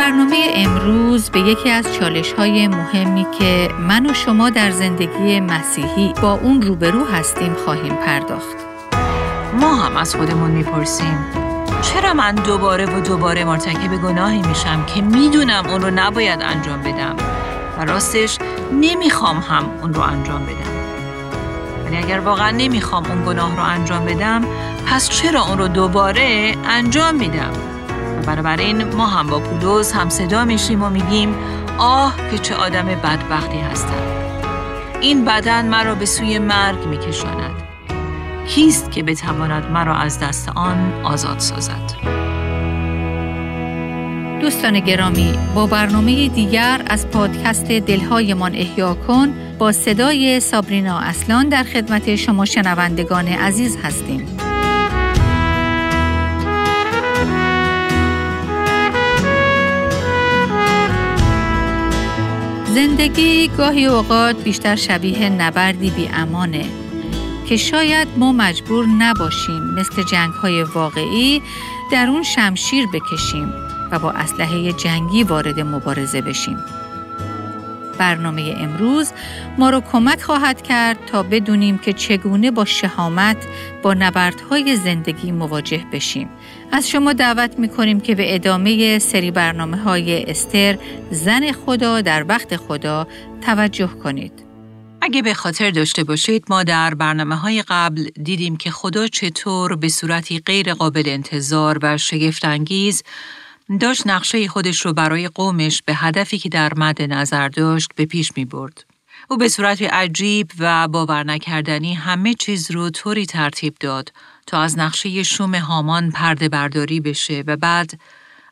برنامه امروز به یکی از چالش‌های مهمی که من و شما در زندگی مسیحی با اون روبرو هستیم خواهیم پرداخت. ما هم از خودمون میپرسیم چرا من دوباره و دوباره مرتکب گناهی میشم که میدونم اون رو نباید انجام بدم و راستش نمیخوام هم اون رو انجام بدم. ولی اگر واقعا نمیخوام اون گناه رو انجام بدم، پس چرا اون رو دوباره انجام میدم؟ برابر این ما هم با پولس هم صدا میشیم و میگیم آه که چه آدم بدبختی هستم. این بدن مرا به سوی مرگ میکشاند. کیست که بتواند مرا از دست آن آزاد سازد؟ دوستان گرامی، با برنامه دیگر از پادکست دلهایمان احیا کن با صدای سابرینا اصلان در خدمت شما شنوندگان عزیز هستیم. زندگی گاهی اوقات بیشتر شبیه نبردی بی امانه که شاید ما مجبور نباشیم مثل جنگ‌های واقعی در اون شمشیر بکشیم و با اسلحه جنگی وارد مبارزه بشیم. برنامه امروز ما رو کمک خواهد کرد تا بدونیم که چگونه با شهامت با نبردهای زندگی مواجه بشیم. از شما دعوت می‌کنیم که به ادامه سری برنامه‌های استر زن خدا در وقت خدا توجه کنید. اگه به خاطر داشته باشید، ما در برنامه‌های قبل دیدیم که خدا چطور به صورتی غیر قابل انتظار و شگفت‌انگیز داشت نقشه خودش رو برای قومش به هدفی که در مد نظر داشت به پیش می برد. او به صورت عجیب و باورنکردنی همه چیز رو طوری ترتیب داد تا از نقشه شوم هامان پرده برداری بشه و بعد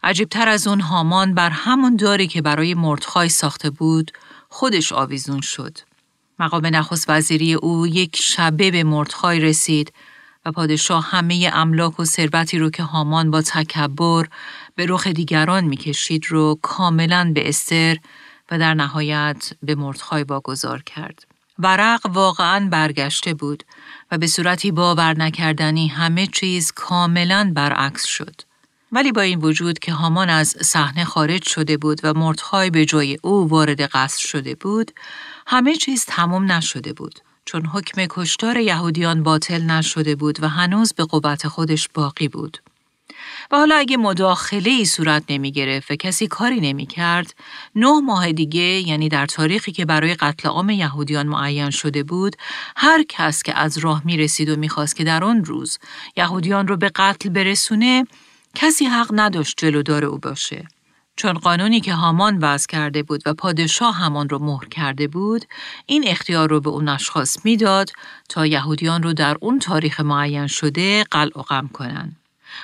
عجیبتر از اون هامان بر همون داری که برای مردخای ساخته بود خودش آویزون شد. مقام نخست وزیری او یک شبه به مردخای رسید و پادشاه همه املاک و ثروتی رو که هامان با تکبر به رخ دیگران میکشید رو کاملاً به استر و در نهایت به مردخای واگذار کرد. ورق واقعاً برگشته بود و به صورتی باور نکردنی همه چیز کاملاً برعکس شد. ولی با این وجود که هامان از صحنه خارج شده بود و مردخای به جای او وارد قصر شده بود، همه چیز تمام نشده بود. چون حکم کشتار یهودیان باطل نشده بود و هنوز به قوت خودش باقی بود. و حالا اگه مداخله ای صورت نمی گرفت و کسی کاری نمی کرد، 9 ماه دیگه، یعنی در تاریخی که برای قتل عام یهودیان معین شده بود، هر کس که از راه می رسید و می خواست که در آن روز یهودیان رو به قتل برسونه، کسی حق نداشت جلودار او باشه. چون قانونی که هامان وضع کرده بود و پادشاه همان رو مهر کرده بود، این اختیار رو به اون اشخاص میداد تا یهودیان رو در اون تاریخ معین شده قلع و قم کنن.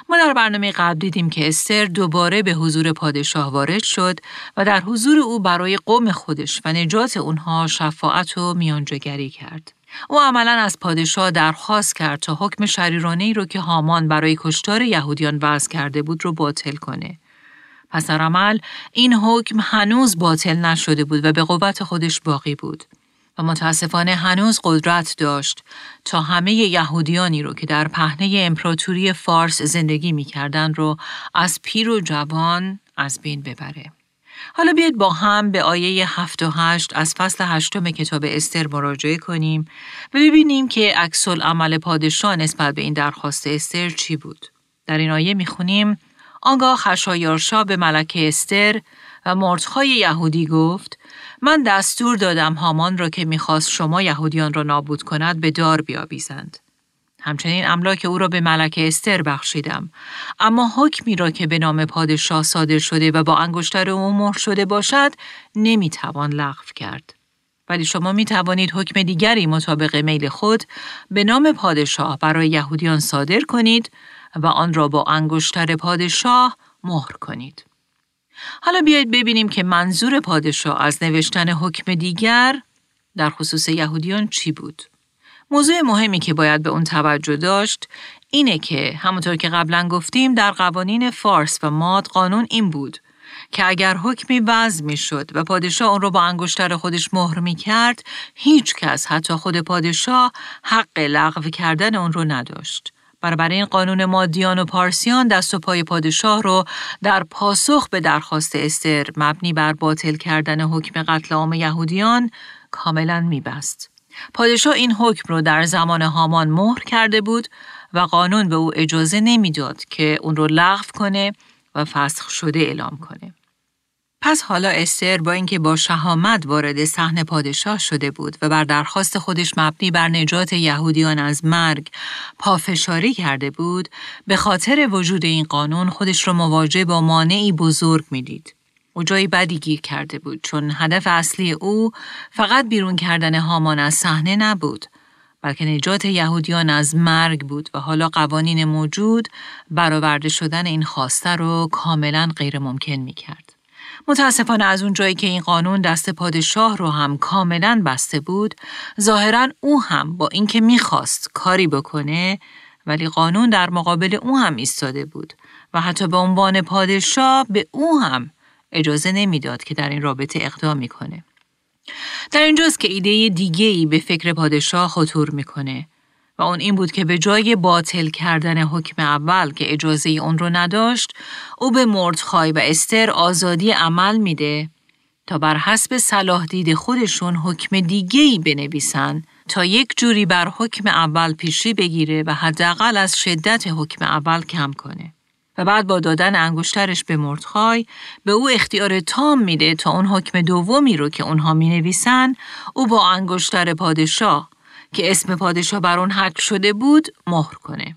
ما در برنامه قبل دیدیم که استر دوباره به حضور پادشاه وارد شد و در حضور او برای قوم خودش و نجات اونها شفاعت و میانجگری کرد. او عملاً از پادشاه درخواست کرد تا حکم شریرانه‌ای رو که هامان برای کشتار یهودیان وضع کرده بود رو باطل کنه. پس در عمل این حکم هنوز باطل نشده بود و به قوت خودش باقی بود و متاسفانه هنوز قدرت داشت تا همه یهودیانی رو که در پهنه امپراتوری فارس زندگی می‌کردن رو از پیر و جوان از بین ببره. حالا بیاید با هم به آیه 7 و 8 از فصل 8 کتاب استر مراجعه کنیم و ببینیم که عکس‌العمل پادشاه نسبت به این درخواست استر چی بود. در این آیه می‌خونیم: آنگاه خشایارشا به ملکه استر و مردخای یهودی گفت: من دستور دادم هامان را که میخواست شما یهودیان را نابود کند به دار بیاویزند. همچنین املاک او را به ملکه استر بخشیدم. اما حکمی را که به نام پادشاه صادر شده و با انگشتر او مهر شده باشد نمیتوان لغو کرد. ولی شما میتوانید حکم دیگری مطابق میل خود به نام پادشاه برای یهودیان صادر کنید و آن را با انگشتر پادشاه مهر کنید. حالا بیایید ببینیم که منظور پادشاه از نوشتن حکم دیگر در خصوص یهودیان چی بود. موضوع مهمی که باید به اون توجه داشت اینه که همونطور که قبلا گفتیم در قوانین فارس و ماد قانون این بود که اگر حکمی وضع می شد و پادشاه اون رو با انگشتر خودش مهر می کرد، هیچ کس حتی خود پادشاه حق لغو کردن اون رو نداشت. بنابراین قانون مادیان و پارسیان دست و پای پادشاه رو در پاسخ به درخواست استر مبنی بر باطل کردن حکم قتل عام یهودیان کاملا میبست. پادشاه این حکم رو در زمان هامان مهر کرده بود و قانون به او اجازه نمیداد که اون رو لغو کنه و فسخ شده اعلام کنه. پس حالا استر با اینکه با شهامت وارد صحن پادشاه شده بود و بر درخواست خودش مبنی بر نجات یهودیان از مرگ پافشاری کرده بود، به خاطر وجود این قانون خودش رو مواجه با مانعی بزرگ می‌دید. او جای بدی گیر کرده بود، چون هدف اصلی او فقط بیرون کردن هامان از صحنه نبود، بلکه نجات یهودیان از مرگ بود و حالا قوانین موجود برآورده شدن این خواسته رو کاملاً غیر ممکن می‌کرد. متاسفانه از اون جایی که این قانون دست پادشاه رو هم کاملاً بسته بود، ظاهراً او هم با اینکه میخواست کاری بکنه، ولی قانون در مقابل او هم ایستاده بود و حتی به عنوان پادشاه به او هم اجازه نمیداد که در این رابطه اقدامی کنه. در اینجاست که ایده دیگه‌ای به فکر پادشاه خطور میکنه و اون این بود که به جای باطل کردن حکم اول که اجازه اون رو نداشت، او به مردخای و استر آزادی عمل میده تا بر حسب صلاح دید خودشون حکم دیگه‌ای بنویسن تا یک جوری بر حکم اول پیشی بگیره و حداقل از شدت حکم اول کم کنه. و بعد با دادن انگشترش به مردخای به او اختیار تام میده تا اون حکم دومی رو که اونها مینویسن، او با انگشتر پادشاه که اسم پادشاه بر اون حک شده بود مهر کنه.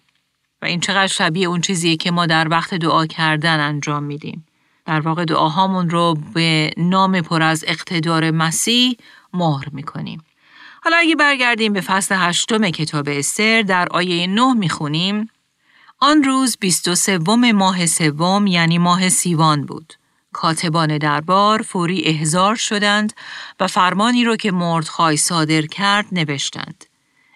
و این چقدر شبیه اون چیزیه که ما در وقت دعا کردن انجام میدیم. در واقع دعاهامون رو به نام پر از اقتدار مسیح مهر میکنیم. حالا اگه برگردیم به فصل 8 کتاب استر، در آیه 9 میخونیم: آن روز 23 ماه 3 یعنی ماه سیوان بود. کاتبان دربار فوری احضار شدند و فرمانی را که مردخای صادر کرد نوشتند.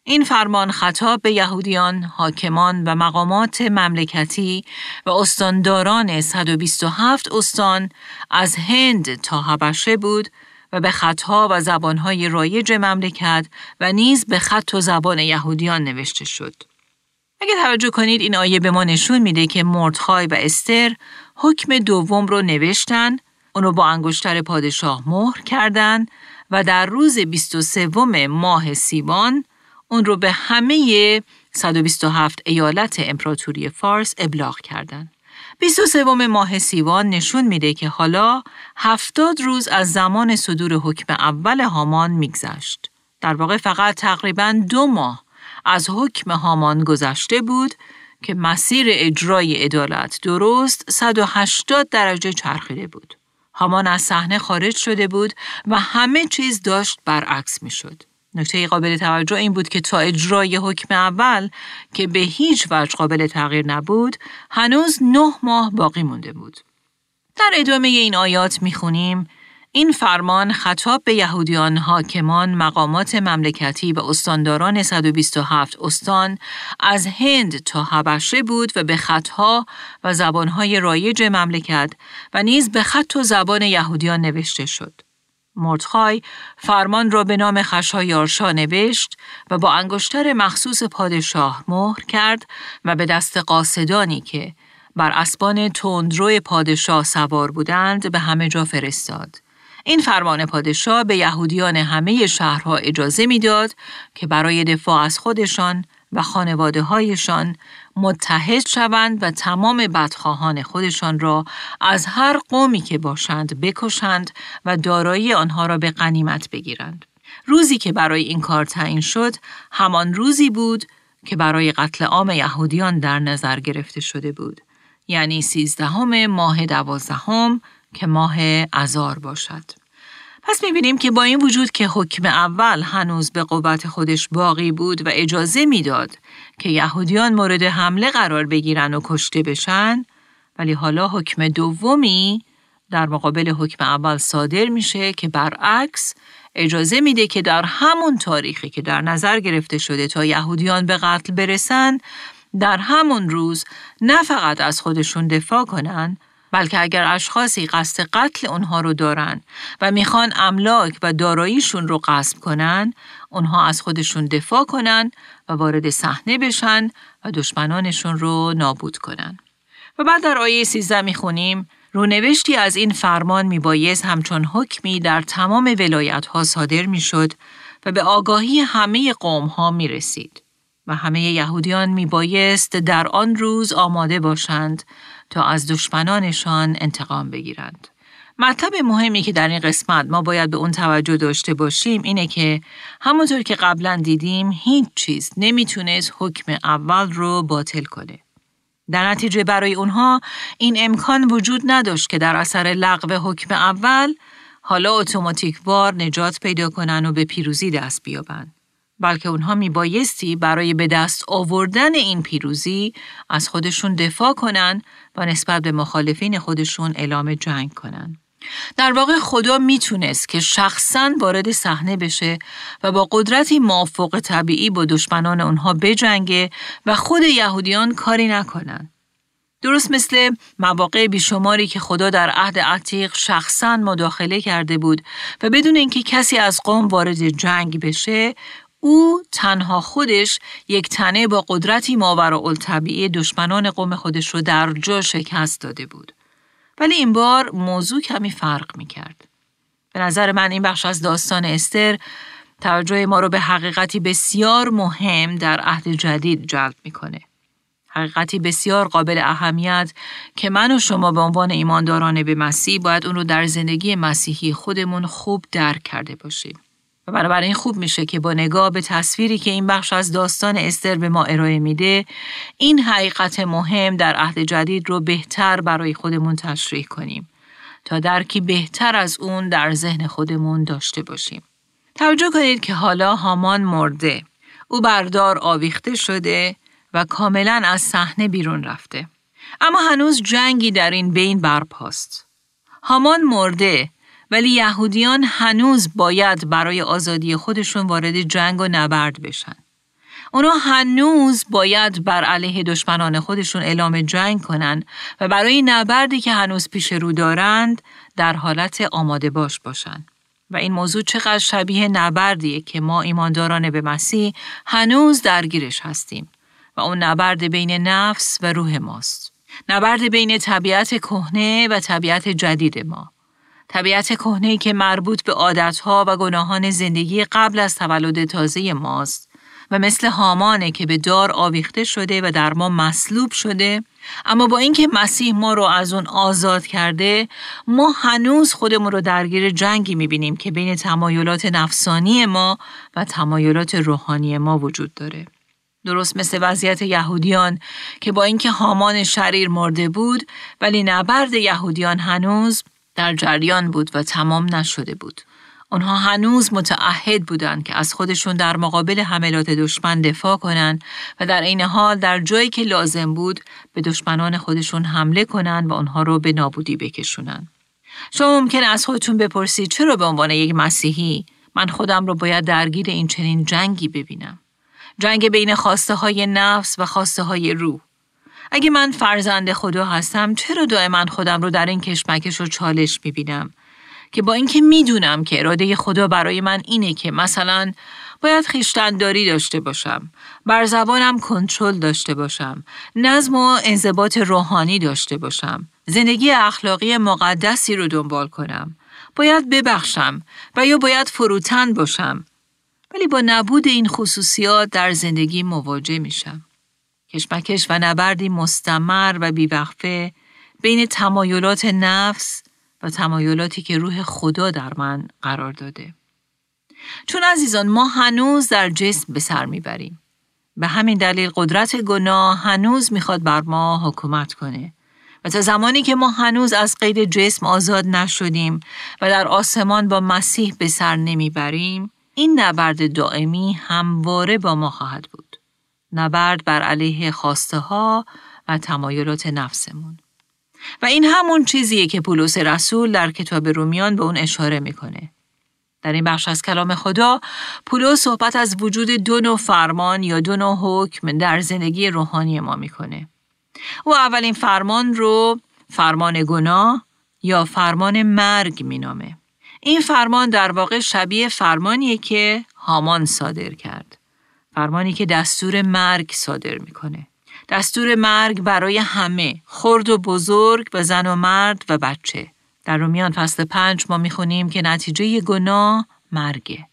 این فرمان خطاب به یهودیان، حاکمان و مقامات مملکتی و استانداران 127 استان از هند تا حبشه بود و به خطها و زبانهای رایج مملکت و نیز به خط و زبان یهودیان نوشته شد. اگه توجه کنید، این آیه به ما نشون میده که مردخای و استر حکم دوم رو نوشتن، اونو با انگشتر پادشاه مهر کردن و در روز 23 ماه سیوان اون رو به همه 127 ایالت امپراتوری فارس ابلاغ کردن. 23 ماه سیوان نشون میده که حالا 70 روز از زمان صدور حکم اول هامان میگذشت. در واقع فقط تقریباً 2 ماه از حکم هامان گذشته بود که مسیر اجرای عدالت درست 180 درجه چرخیده بود. هامان از صحنه خارج شده بود و همه چیز داشت برعکس می شد. نکته قابل توجه این بود که تا اجرای حکم اول که به هیچ وجه قابل تغییر نبود، هنوز 9 ماه باقی مونده بود. در ادامه این آیات می خونیم: این فرمان خطاب به یهودیان، حاکمان، مقامات مملکتی و استانداران 127 استان از هند تا حبشه بود و به خطها و زبانهای رایج مملکت و نیز به خط و زبان یهودیان نوشته شد. مردخای فرمان را به نام خشایارشا نوشت و با انگشتر مخصوص پادشاه مهر کرد و به دست قاصدانی که بر اسبان تندرو پادشاه سوار بودند به همه جا فرستاد. این فرمان پادشاه به یهودیان همه شهرها اجازه میداد که برای دفاع از خودشان و خانواده هایشان متحد شوند و تمام بدخواهان خودشان را از هر قومی که باشند بکشند و دارایی آنها را به غنیمت بگیرند. روزی که برای این کار تعیین شد، همان روزی بود که برای قتل عام یهودیان در نظر گرفته شده بود، یعنی 13 ماه 12 که ماه آذار باشد. پس می‌بینیم که با این وجود که حکم اول هنوز به قوت خودش باقی بود و اجازه میداد که یهودیان مورد حمله قرار بگیرن و کشته بشن، ولی حالا حکم دومی در مقابل حکم اول صادر میشه که برعکس اجازه میده که در همون تاریخی که در نظر گرفته شده تا یهودیان به قتل برسن، در همون روز نه فقط از خودشون دفاع کنن، بلکه اگر اشخاصی قصد قتل اونها رو دارن و میخوان املاک و داراییشون رو غصب کنن، اونها از خودشون دفاع کنن و وارد صحنه بشن و دشمنانشون رو نابود کنن. و بعد در آیه 13 میخونیم رونوشتی از این فرمان میبایست همچون حکمی در تمام ولایت‌ها صادر میشد و به آگاهی همه قوم‌ها میرسید و همه یهودیان میبایست در آن روز آماده باشند تا از دشمنانشان انتقام بگیرند. مطلب مهمی که در این قسمت ما باید به اون توجه داشته باشیم اینه که همونطور که قبلا دیدیم هیچ چیز نمیتونست حکم اول رو باطل کنه. در نتیجه برای اونها این امکان وجود نداشت که در اثر لغو حکم اول حالا اتوماتیک وار نجات پیدا کنن و به پیروزی دست بیابند. بلکه اونها میبایستی برای به دست آوردن این پیروزی از خودشون دفاع کنن و نسبت به مخالفین خودشون اعلام جنگ کنن. در واقع خدا میتونست که شخصاً وارد صحنه بشه و با قدرتی مافوق طبیعی با دشمنان اونها بجنگه و خود یهودیان کاری نکنن. درست مثل مواقع بیشماری که خدا در عهد عتیق شخصاً مداخله کرده بود و بدون اینکه کسی از قوم وارد جنگ بشه، او تنها خودش یک تنه با قدرتی ماوراءالطبیعی دشمنان قوم خودش رو در جا شکست داده بود. ولی این بار موضوع کمی فرق می‌کرد. به نظر من این بخش از داستان استر توجه ما رو به حقیقتی بسیار مهم در عهد جدید جلب می‌کنه. حقیقتی بسیار قابل اهمیت که من و شما به عنوان ایمانداران به مسیح باید اون رو در زندگی مسیحی خودمون خوب درک کرده باشیم. و برای این خوب میشه که با نگاه به تصویری که این بخش از داستان استر به ما ارائه میده، این حقیقت مهم در عهد جدید رو بهتر برای خودمون تشریح کنیم تا درکی بهتر از اون در ذهن خودمون داشته باشیم. توجه کنید که حالا هامان مرده، او بردار آویخته شده و کاملا از صحنه بیرون رفته. اما هنوز جنگی در این بین برپاست. هامان مرده، ولی یهودیان هنوز باید برای آزادی خودشون وارد جنگ و نبرد بشن. اونا هنوز باید بر علیه دشمنان خودشون اعلام جنگ کنن و برای نبردی که هنوز پیش رو دارند در حالت آماده باش باشن. و این موضوع چقدر شبیه نبردیه که ما ایمانداران به مسیح هنوز درگیرش هستیم و اون نبرد بین نفس و روح ماست. نبرد بین طبیعت کهنه و طبیعت جدید ما. طبیعت کهنه‌ای که مربوط به عادت‌ها و گناهان زندگی قبل از تولد تازه ماست و مثل هامانه که به دار آویخته شده و در ما مصلوب شده، اما با اینکه مسیح ما رو از اون آزاد کرده، ما هنوز خودمون رو درگیر جنگی می‌بینیم که بین تمایلات نفسانی ما و تمایلات روحانی ما وجود داره. درست مثل وضعیت یهودیان که با اینکه هامان شریر مرده بود، ولی نبرد یهودیان هنوز در جریان بود و تمام نشده بود. آنها هنوز متعهد بودند که از خودشون در مقابل حملات دشمن دفاع کنند و در عین حال در جایی که لازم بود به دشمنان خودشون حمله کنند و آنها رو به نابودی بکشونند. شما ممکن از خودتون بپرسید چرا به عنوان یک مسیحی من خودم رو باید درگیر این چنین جنگی ببینم؟ جنگ بین خواسته های نفس و خواسته های روح. اگه من فرزند خدا هستم، چرا دائما خودم رو در این کشمکش و چالش میبینم که با اینکه میدونم که اراده خدا برای من اینه که مثلا باید خویشتن‌داری داشته باشم، بر زبانم کنترل داشته باشم، نظم و انضباط روحانی داشته باشم، زندگی اخلاقی مقدسی رو دنبال کنم، باید ببخشم و یا باید فروتن باشم، ولی با نبود این خصوصیات در زندگی مواجه میشم. کشمکش و نبردی مستمر و بیوقفه بین تمایلات نفس و تمایلاتی که روح خدا در من قرار داده. چون عزیزان ما هنوز در جسم به سر میبریم. به همین دلیل قدرت گناه هنوز میخواد بر ما حکومت کنه. و تا زمانی که ما هنوز از قید جسم آزاد نشدیم و در آسمان با مسیح به سر نمیبریم، این نبرد دائمی همواره با ما خواهد بود. نبرد بر علیه خواسته ها و تمایلات نفسمون. و این همون چیزیه که پولس رسول در کتاب رومیان به اون اشاره میکنه. در این بخش از کلام خدا پولس صحبت از وجود دو نوع فرمان یا دو نوع حکم در زندگی روحانی ما میکنه. او اولین فرمان رو فرمان گناه یا فرمان مرگ مینامه. این فرمان در واقع شبیه فرمانیه که هامان صادر کرد. فرمانی که دستور مرگ صادر میکنه. دستور مرگ برای همه، خرد و بزرگ و زن و مرد و بچه. در رومیان فصل 5 ما میخونیم که نتیجه گناه مرگه.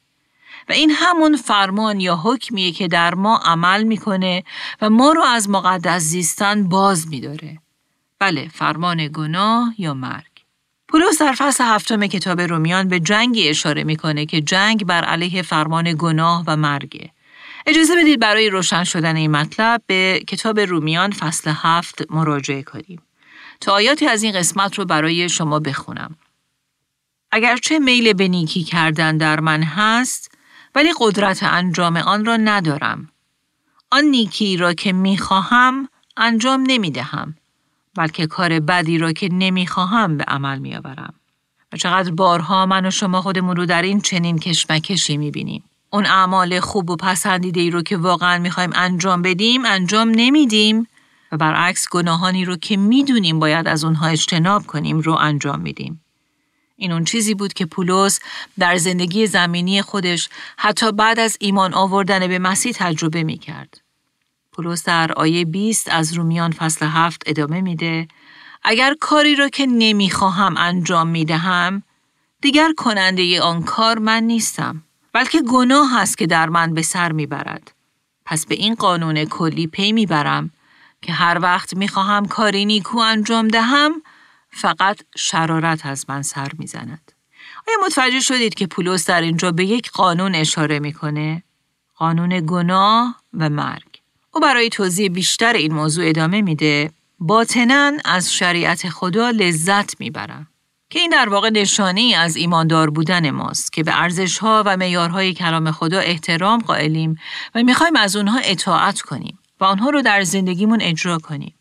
و این همون فرمان یا حکمیه که در ما عمل میکنه و ما رو از مقدس زیستن باز میداره. بله، فرمان گناه یا مرگ. پولس در فصل 7 کتاب رومیان به جنگی اشاره میکنه که جنگ بر علیه فرمان گناه و مرگه. اجازه بدید برای روشن شدن این مطلب به کتاب رومیان فصل 7 مراجعه کنیم. تا آیاتی از این قسمت رو برای شما بخونم. اگرچه میل به نیکی کردن در من هست، ولی قدرت انجام آن را ندارم. آن نیکی را که میخواهم انجام نمیدهم، بلکه کار بدی را که نمیخواهم به عمل میآورم. و چقدر بارها من و شما خودمون رو در این چنین کشمکشی میبینیم. اون اعمال خوب و پسندیده‌ای رو که واقعا میخوایم انجام بدیم، انجام نمیدیم و برعکس گناهانی رو که میدونیم باید از اونها اجتناب کنیم رو انجام میدیم. این اون چیزی بود که پولس در زندگی زمینی خودش حتی بعد از ایمان آوردن به مسیح تجربه میکرد. پولس در آیه 20 از رومیان فصل 7 ادامه میده: اگر کاری رو که نمیخواهم انجام میدهم، دیگر کننده آن کار من نیستم، بلکه گناه هست که در من به سر میبرد. پس به این قانون کلی پی میبرم که هر وقت میخواهم کاری نیکو انجام دهم، فقط شرارت از من سر میزند. آیا متوجه شدید که پولس در اینجا به یک قانون اشاره میکنه؟ قانون گناه و مرگ. او برای توضیح بیشتر این موضوع ادامه میده: باطناً از شریعت خدا لذت میبرم، که این در واقع نشانه‌ای از ایماندار بودن ماست که به ارزش‌ها و معیارهای کلام خدا احترام قائلیم و می‌خوایم از اونها اطاعت کنیم و آنها رو در زندگیمون اجرا کنیم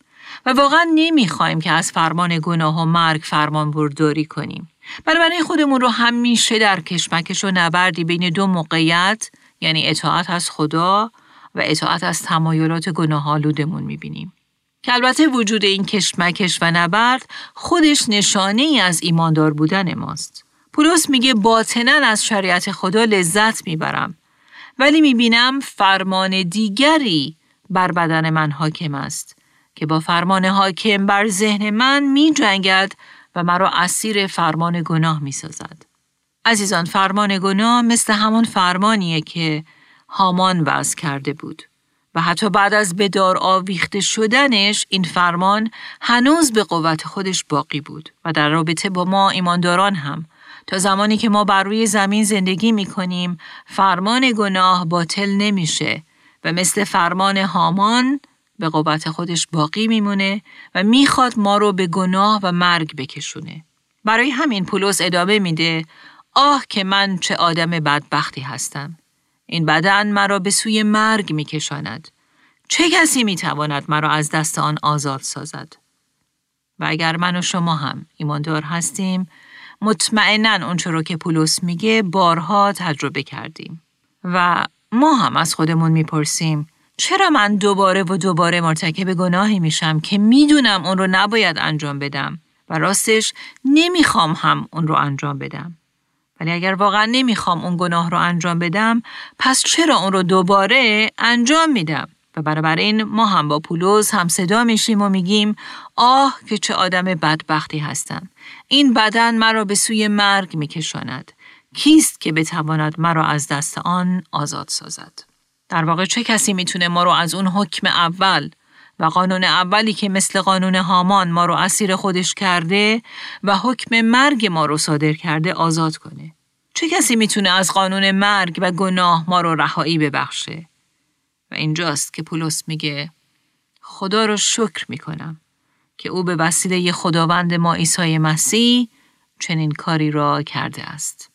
و واقعاً نمی‌خوایم که از فرمان گناه و مرگ فرمانبرداری کنیم. بنابراین خودمون رو همیشه در کشمکش و نبردی بین دو موقعیت، یعنی اطاعت از خدا و اطاعت از تمایلات گناه‌آلودمون می‌بینیم. که البته وجود این کشمکش و نبرد خودش نشانه ای از ایماندار بودن ماست. پولس میگه باطناً از شریعت خدا لذت میبرم، ولی میبینم فرمان دیگری بر بدن من حاکم است که با فرمان حاکم بر ذهن من میجنگد و مرا اسیر فرمان گناه میسازد. عزیزان، فرمان گناه مثل همون فرمانیه که هامان وضع کرده بود. و حتی بعد از بدار آویخته شدنش، این فرمان هنوز به قوت خودش باقی بود و در رابطه با ما ایمانداران هم تا زمانی که ما بر روی زمین زندگی می‌کنیم، فرمان گناه باطل نمیشه و مثل فرمان هامان به قوت خودش باقی میمونه و میخواد ما رو به گناه و مرگ بکشونه. برای همین پولس ادامه میده: آه که من چه آدم بدبختی هستم! این بدن مرا به سوی مرگ می‌کشاند. چه کسی می‌تواند مرا از دست آن آزاد سازد؟ و اگر من و شما هم ایماندار هستیم، مطمئناً اونچه رو که پولس میگه بارها تجربه کردیم و ما هم از خودمون میپرسیم چرا من دوباره و دوباره مرتکب گناهی میشم که میدونم اون رو نباید انجام بدم و راستش نمیخوام هم اون رو انجام بدم. ولی اگر واقعا نمیخوام اون گناه رو انجام بدم، پس چرا اون رو دوباره انجام میدم؟ و برابر این ما هم با پولس هم صدا میشیم و میگیم آه که چه آدم بدبختی هستم! این بدن مرا به سوی مرگ میکشاند. کیست که بتواند مرا از دست آن آزاد سازد؟ در واقع چه کسی میتونه ما رو از اون حکم اول و قانون اولی که مثل قانون هامان ما رو اسیر خودش کرده و حکم مرگ ما رو صادر کرده آزاد کنه؟ چه کسی میتونه از قانون مرگ و گناه ما رو رهایی ببخشه؟ و اینجاست که پولس میگه خدا رو شکر میکنم که او به وسیله خداوند ما عیسی مسیح چنین کاری را کرده است.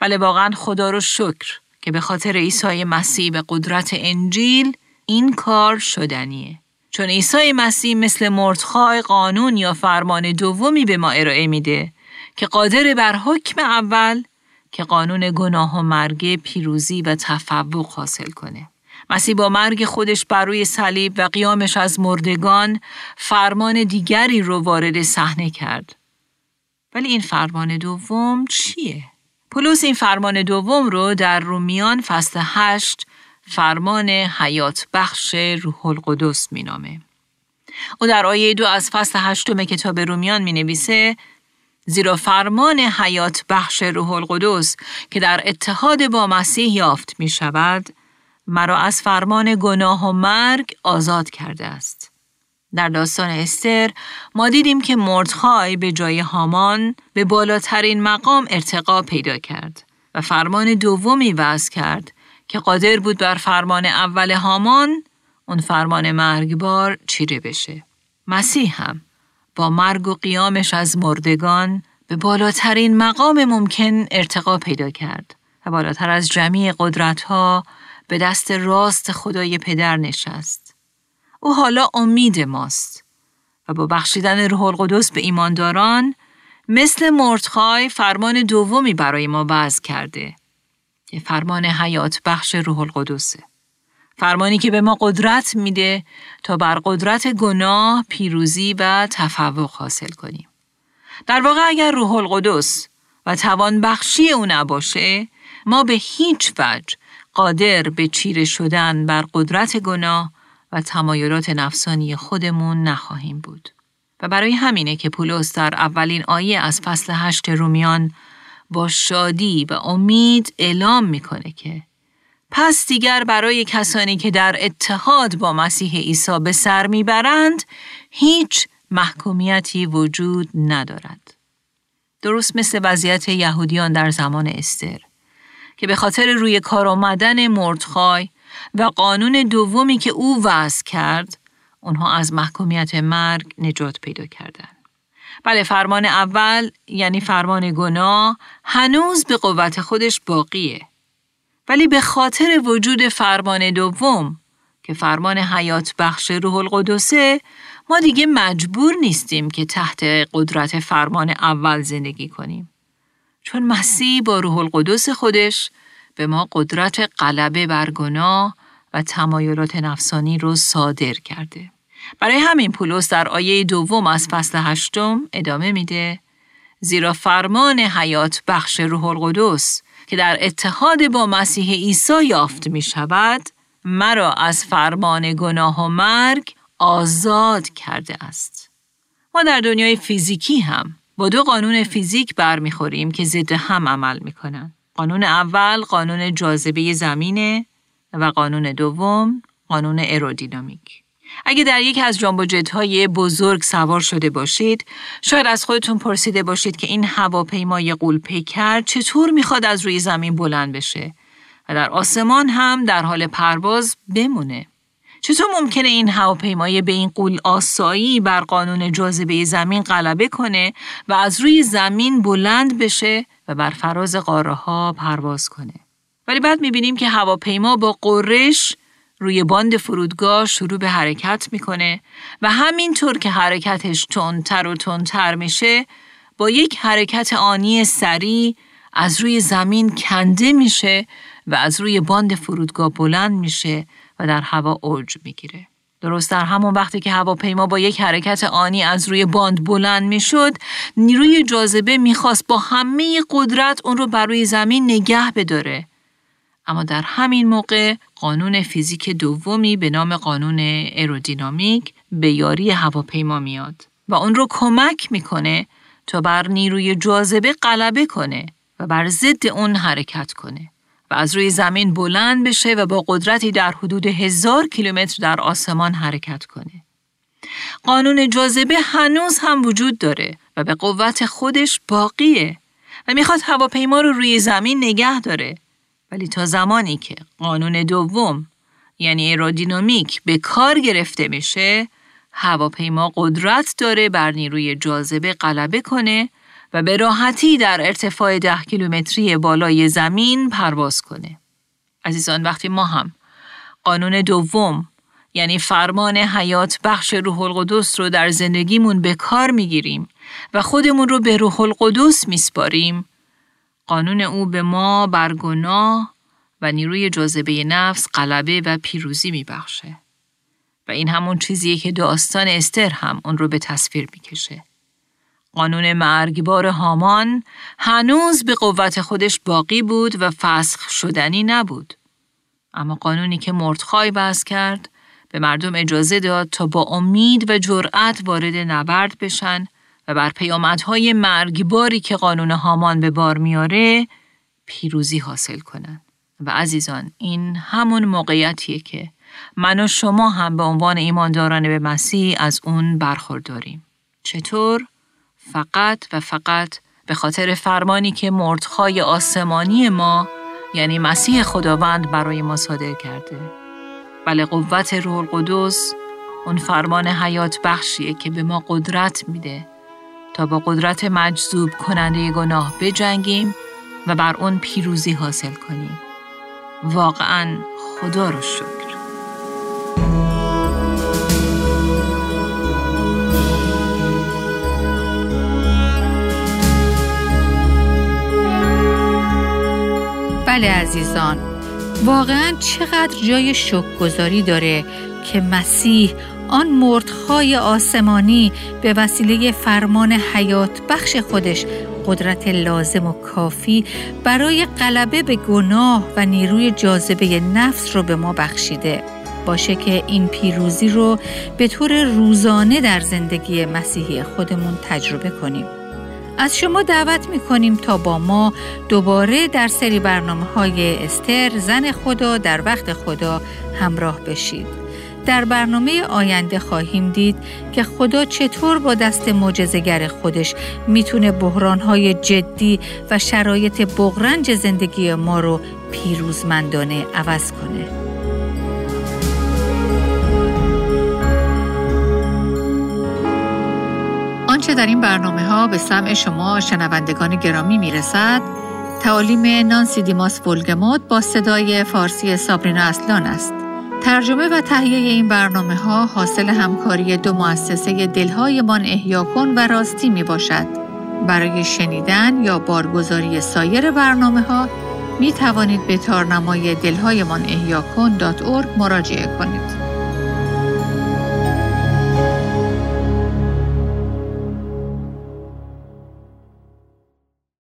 بله، واقعا خدا رو شکر که به خاطر عیسی مسیح به قدرت انجیل این کار شدنیه. چون عیسی مسیح مثل مردخای قانون یا فرمان دومی به ما ارائه میده که قادر بر حکم اول که قانون گناه و مرگ پیروزی و تفوق حاصل کنه. مسیح با مرگ خودش بر روی صلیب و قیامش از مردگان فرمان دیگری رو وارد صحنه کرد. ولی این فرمان دوم چیه؟ پولس این فرمان دوم رو در رومیان فصل 8 فرمان حیات بخش روح القدس می نامه. او در آیه 2 از فصل 8 کتاب رومیان می نویسه: زیرا فرمان حیات بخش روح القدس که در اتحاد با مسیح یافت می شود، مرا از فرمان گناه و مرگ آزاد کرده است. در داستان استر ما دیدیم که مردخای به جای هامان به بالاترین مقام ارتقا پیدا کرد و فرمان دومی وضع کرد که قادر بود بر فرمان اول هامان، اون فرمان مرگبار، چیره بشه. مسیح هم با مرگ و قیامش از مردگان به بالاترین مقام ممکن ارتقا پیدا کرد و بالاتر از جمیع قدرت‌ها به دست راست خدای پدر نشست. او حالا امید ماست و با بخشیدن روح القدس به ایمانداران مثل مردخای فرمان دومی برای ما وضع کرده که فرمان حیات بخش روح القدسه. فرمانی که به ما قدرت میده تا بر قدرت گناه پیروزی و تفوق حاصل کنیم. در واقع اگر روح القدس و توان بخشی او نباشه، ما به هیچ وجه قادر به چیره شدن بر قدرت گناه و تمایلات نفسانی خودمون نخواهیم بود. و برای همینه که پولس در اولین آیه از فصل 8 رومیان با شادی و امید اعلام میکنه که پس دیگر برای کسانی که در اتحاد با مسیح عیسی به سر میبرند هیچ محکومیتی وجود ندارد. درست مثل وضعیت یهودیان در زمان استر که به خاطر روی کار آمدن مردخای و قانون دومی که او وضع کرد، اونها از محکومیت مرگ نجات پیدا کردند. بله، فرمان اول یعنی فرمان گناه هنوز به قوت خودش باقیه، ولی به خاطر وجود فرمان دوم که فرمان حیات بخش روح القدسه، ما دیگه مجبور نیستیم که تحت قدرت فرمان اول زندگی کنیم، چون مسیح با روح القدس خودش به ما قدرت غلبه بر گناه و تمایلات نفسانی رو صادر کرده. برای همین پولس در آیه دوم از فصل 8 ادامه میده: زیرا فرمان حیات بخش روح القدس که در اتحاد با مسیح عیسی یافت می شود، مرا از فرمان گناه و مرگ آزاد کرده است. ما در دنیای فیزیکی هم با دو قانون فیزیک برمی خوریم که ضد هم عمل می کنن. قانون اول قانون جاذبه زمینه و قانون دوم قانون ایرودینامیک. اگه در یکی از جنبوجت‌های بزرگ سوار شده باشید، شاید از خودتون پرسیده باشید که این هواپیمای غول‌پیکر چطور میخواد از روی زمین بلند بشه و در آسمان هم در حال پرواز بمونه. چطور ممکنه این هواپیمای به این غول آسایی بر قانون جاذبه زمین غلبه کنه و از روی زمین بلند بشه و بر فراز قاره‌ها پرواز کنه؟ ولی بعد میبینیم که هواپیما با قرش روی باند فرودگاه شروع به حرکت میکنه و همینطور که حرکتش تندتر و تندتر میشه، با یک حرکت آنی سریع از روی زمین کنده میشه و از روی باند فرودگاه بلند میشه و در هوا اوج میگیره. درست در همون وقتی که هواپیما با یک حرکت آنی از روی باند بلند میشد، نیروی جاذبه میخواست با همه قدرت اون رو بر روی زمین نگه بداره. اما در همین موقع قانون فیزیک دومی به نام قانون ایرودینامیک به یاری هواپیما میاد و اون رو کمک میکنه تا بر نیروی جاذبه غلبه کنه و بر ضد اون حرکت کنه و از روی زمین بلند بشه و با قدرتی در حدود 1000 کیلومتر در آسمان حرکت کنه. قانون جاذبه هنوز هم وجود داره و به قوت خودش باقیه و میخواد هواپیما رو روی زمین نگه داره. ولی تا زمانی که قانون دوم یعنی ایرودینامیک به کار گرفته میشه، هواپیما قدرت داره بر نیروی جاذبه غلبه کنه و به راحتی در ارتفاع 10 کیلومتری بالای زمین پرواز کنه. عزیزان، وقتی ما هم قانون دوم یعنی فرمان حیات بخش روح القدس رو در زندگیمون به کار میگیریم و خودمون رو به روح القدس میسپاریم، قانون او به ما بر گناه و و نیروی جاذبه نفس غلبه و پیروزی میبخشه. و این همون چیزیه که داستان استر هم اون رو به تصویر میکشه. قانون مرگبار هامان هنوز به قوت خودش باقی بود و فسخ شدنی نبود. اما قانونی که مردخای وضع کرد به مردم اجازه داد تا با امید و جرأت وارد نبرد بشن و بر پیامدهای مرگباری که قانون هامان به بار میاره پیروزی حاصل کنن. و عزیزان، این همون موقعیتیه که من و شما هم به عنوان ایمانداران به مسیح از اون برخورداریم. چطور؟ فقط و فقط به خاطر فرمانی که مردخای آسمانی ما یعنی مسیح خداوند برای ما صادر کرده. بله، قوت روح القدس اون فرمان حیات بخشیه که به ما قدرت میده تا با قدرت مجذوب کننده گناه بجنگیم و بر اون پیروزی حاصل کنیم. واقعاً خدا رو شکر. بله عزیزان، واقعاً چقدر جای شکرگزاری داره که مسیح آن مردخای آسمانی به وسیله فرمان حیات بخش خودش قدرت لازم و کافی برای غلبه به گناه و نیروی جاذبه نفس رو به ما بخشیده. باشه که این پیروزی رو به طور روزانه در زندگی مسیحی خودمون تجربه کنیم. از شما دعوت می‌کنیم تا با ما دوباره در سری برنامه‌های استر، زن خدا در وقت خدا همراه بشید. در برنامه آینده خواهیم دید که خدا چطور با دست معجزه‌گر خودش میتونه بحران‌های جدی و شرایط بغرنج زندگی ما رو پیروزمندانه عوض کنه. آنچه در این برنامه‌ها به سمع شما شنوندگان گرامی میرسد، تعالیم نانسی دیماس وولگموت با صدای فارسی سابرینا اصلان است. ترجمه و تهیه این برنامه‌ها حاصل همکاری دو مؤسسه دل‌هایمان احیا کن و راستی میباشد. برای شنیدن یا بارگزاری سایر برنامه‌ها می توانید به تارنمای دل‌هایمان احیا کن.org مراجعه کنید.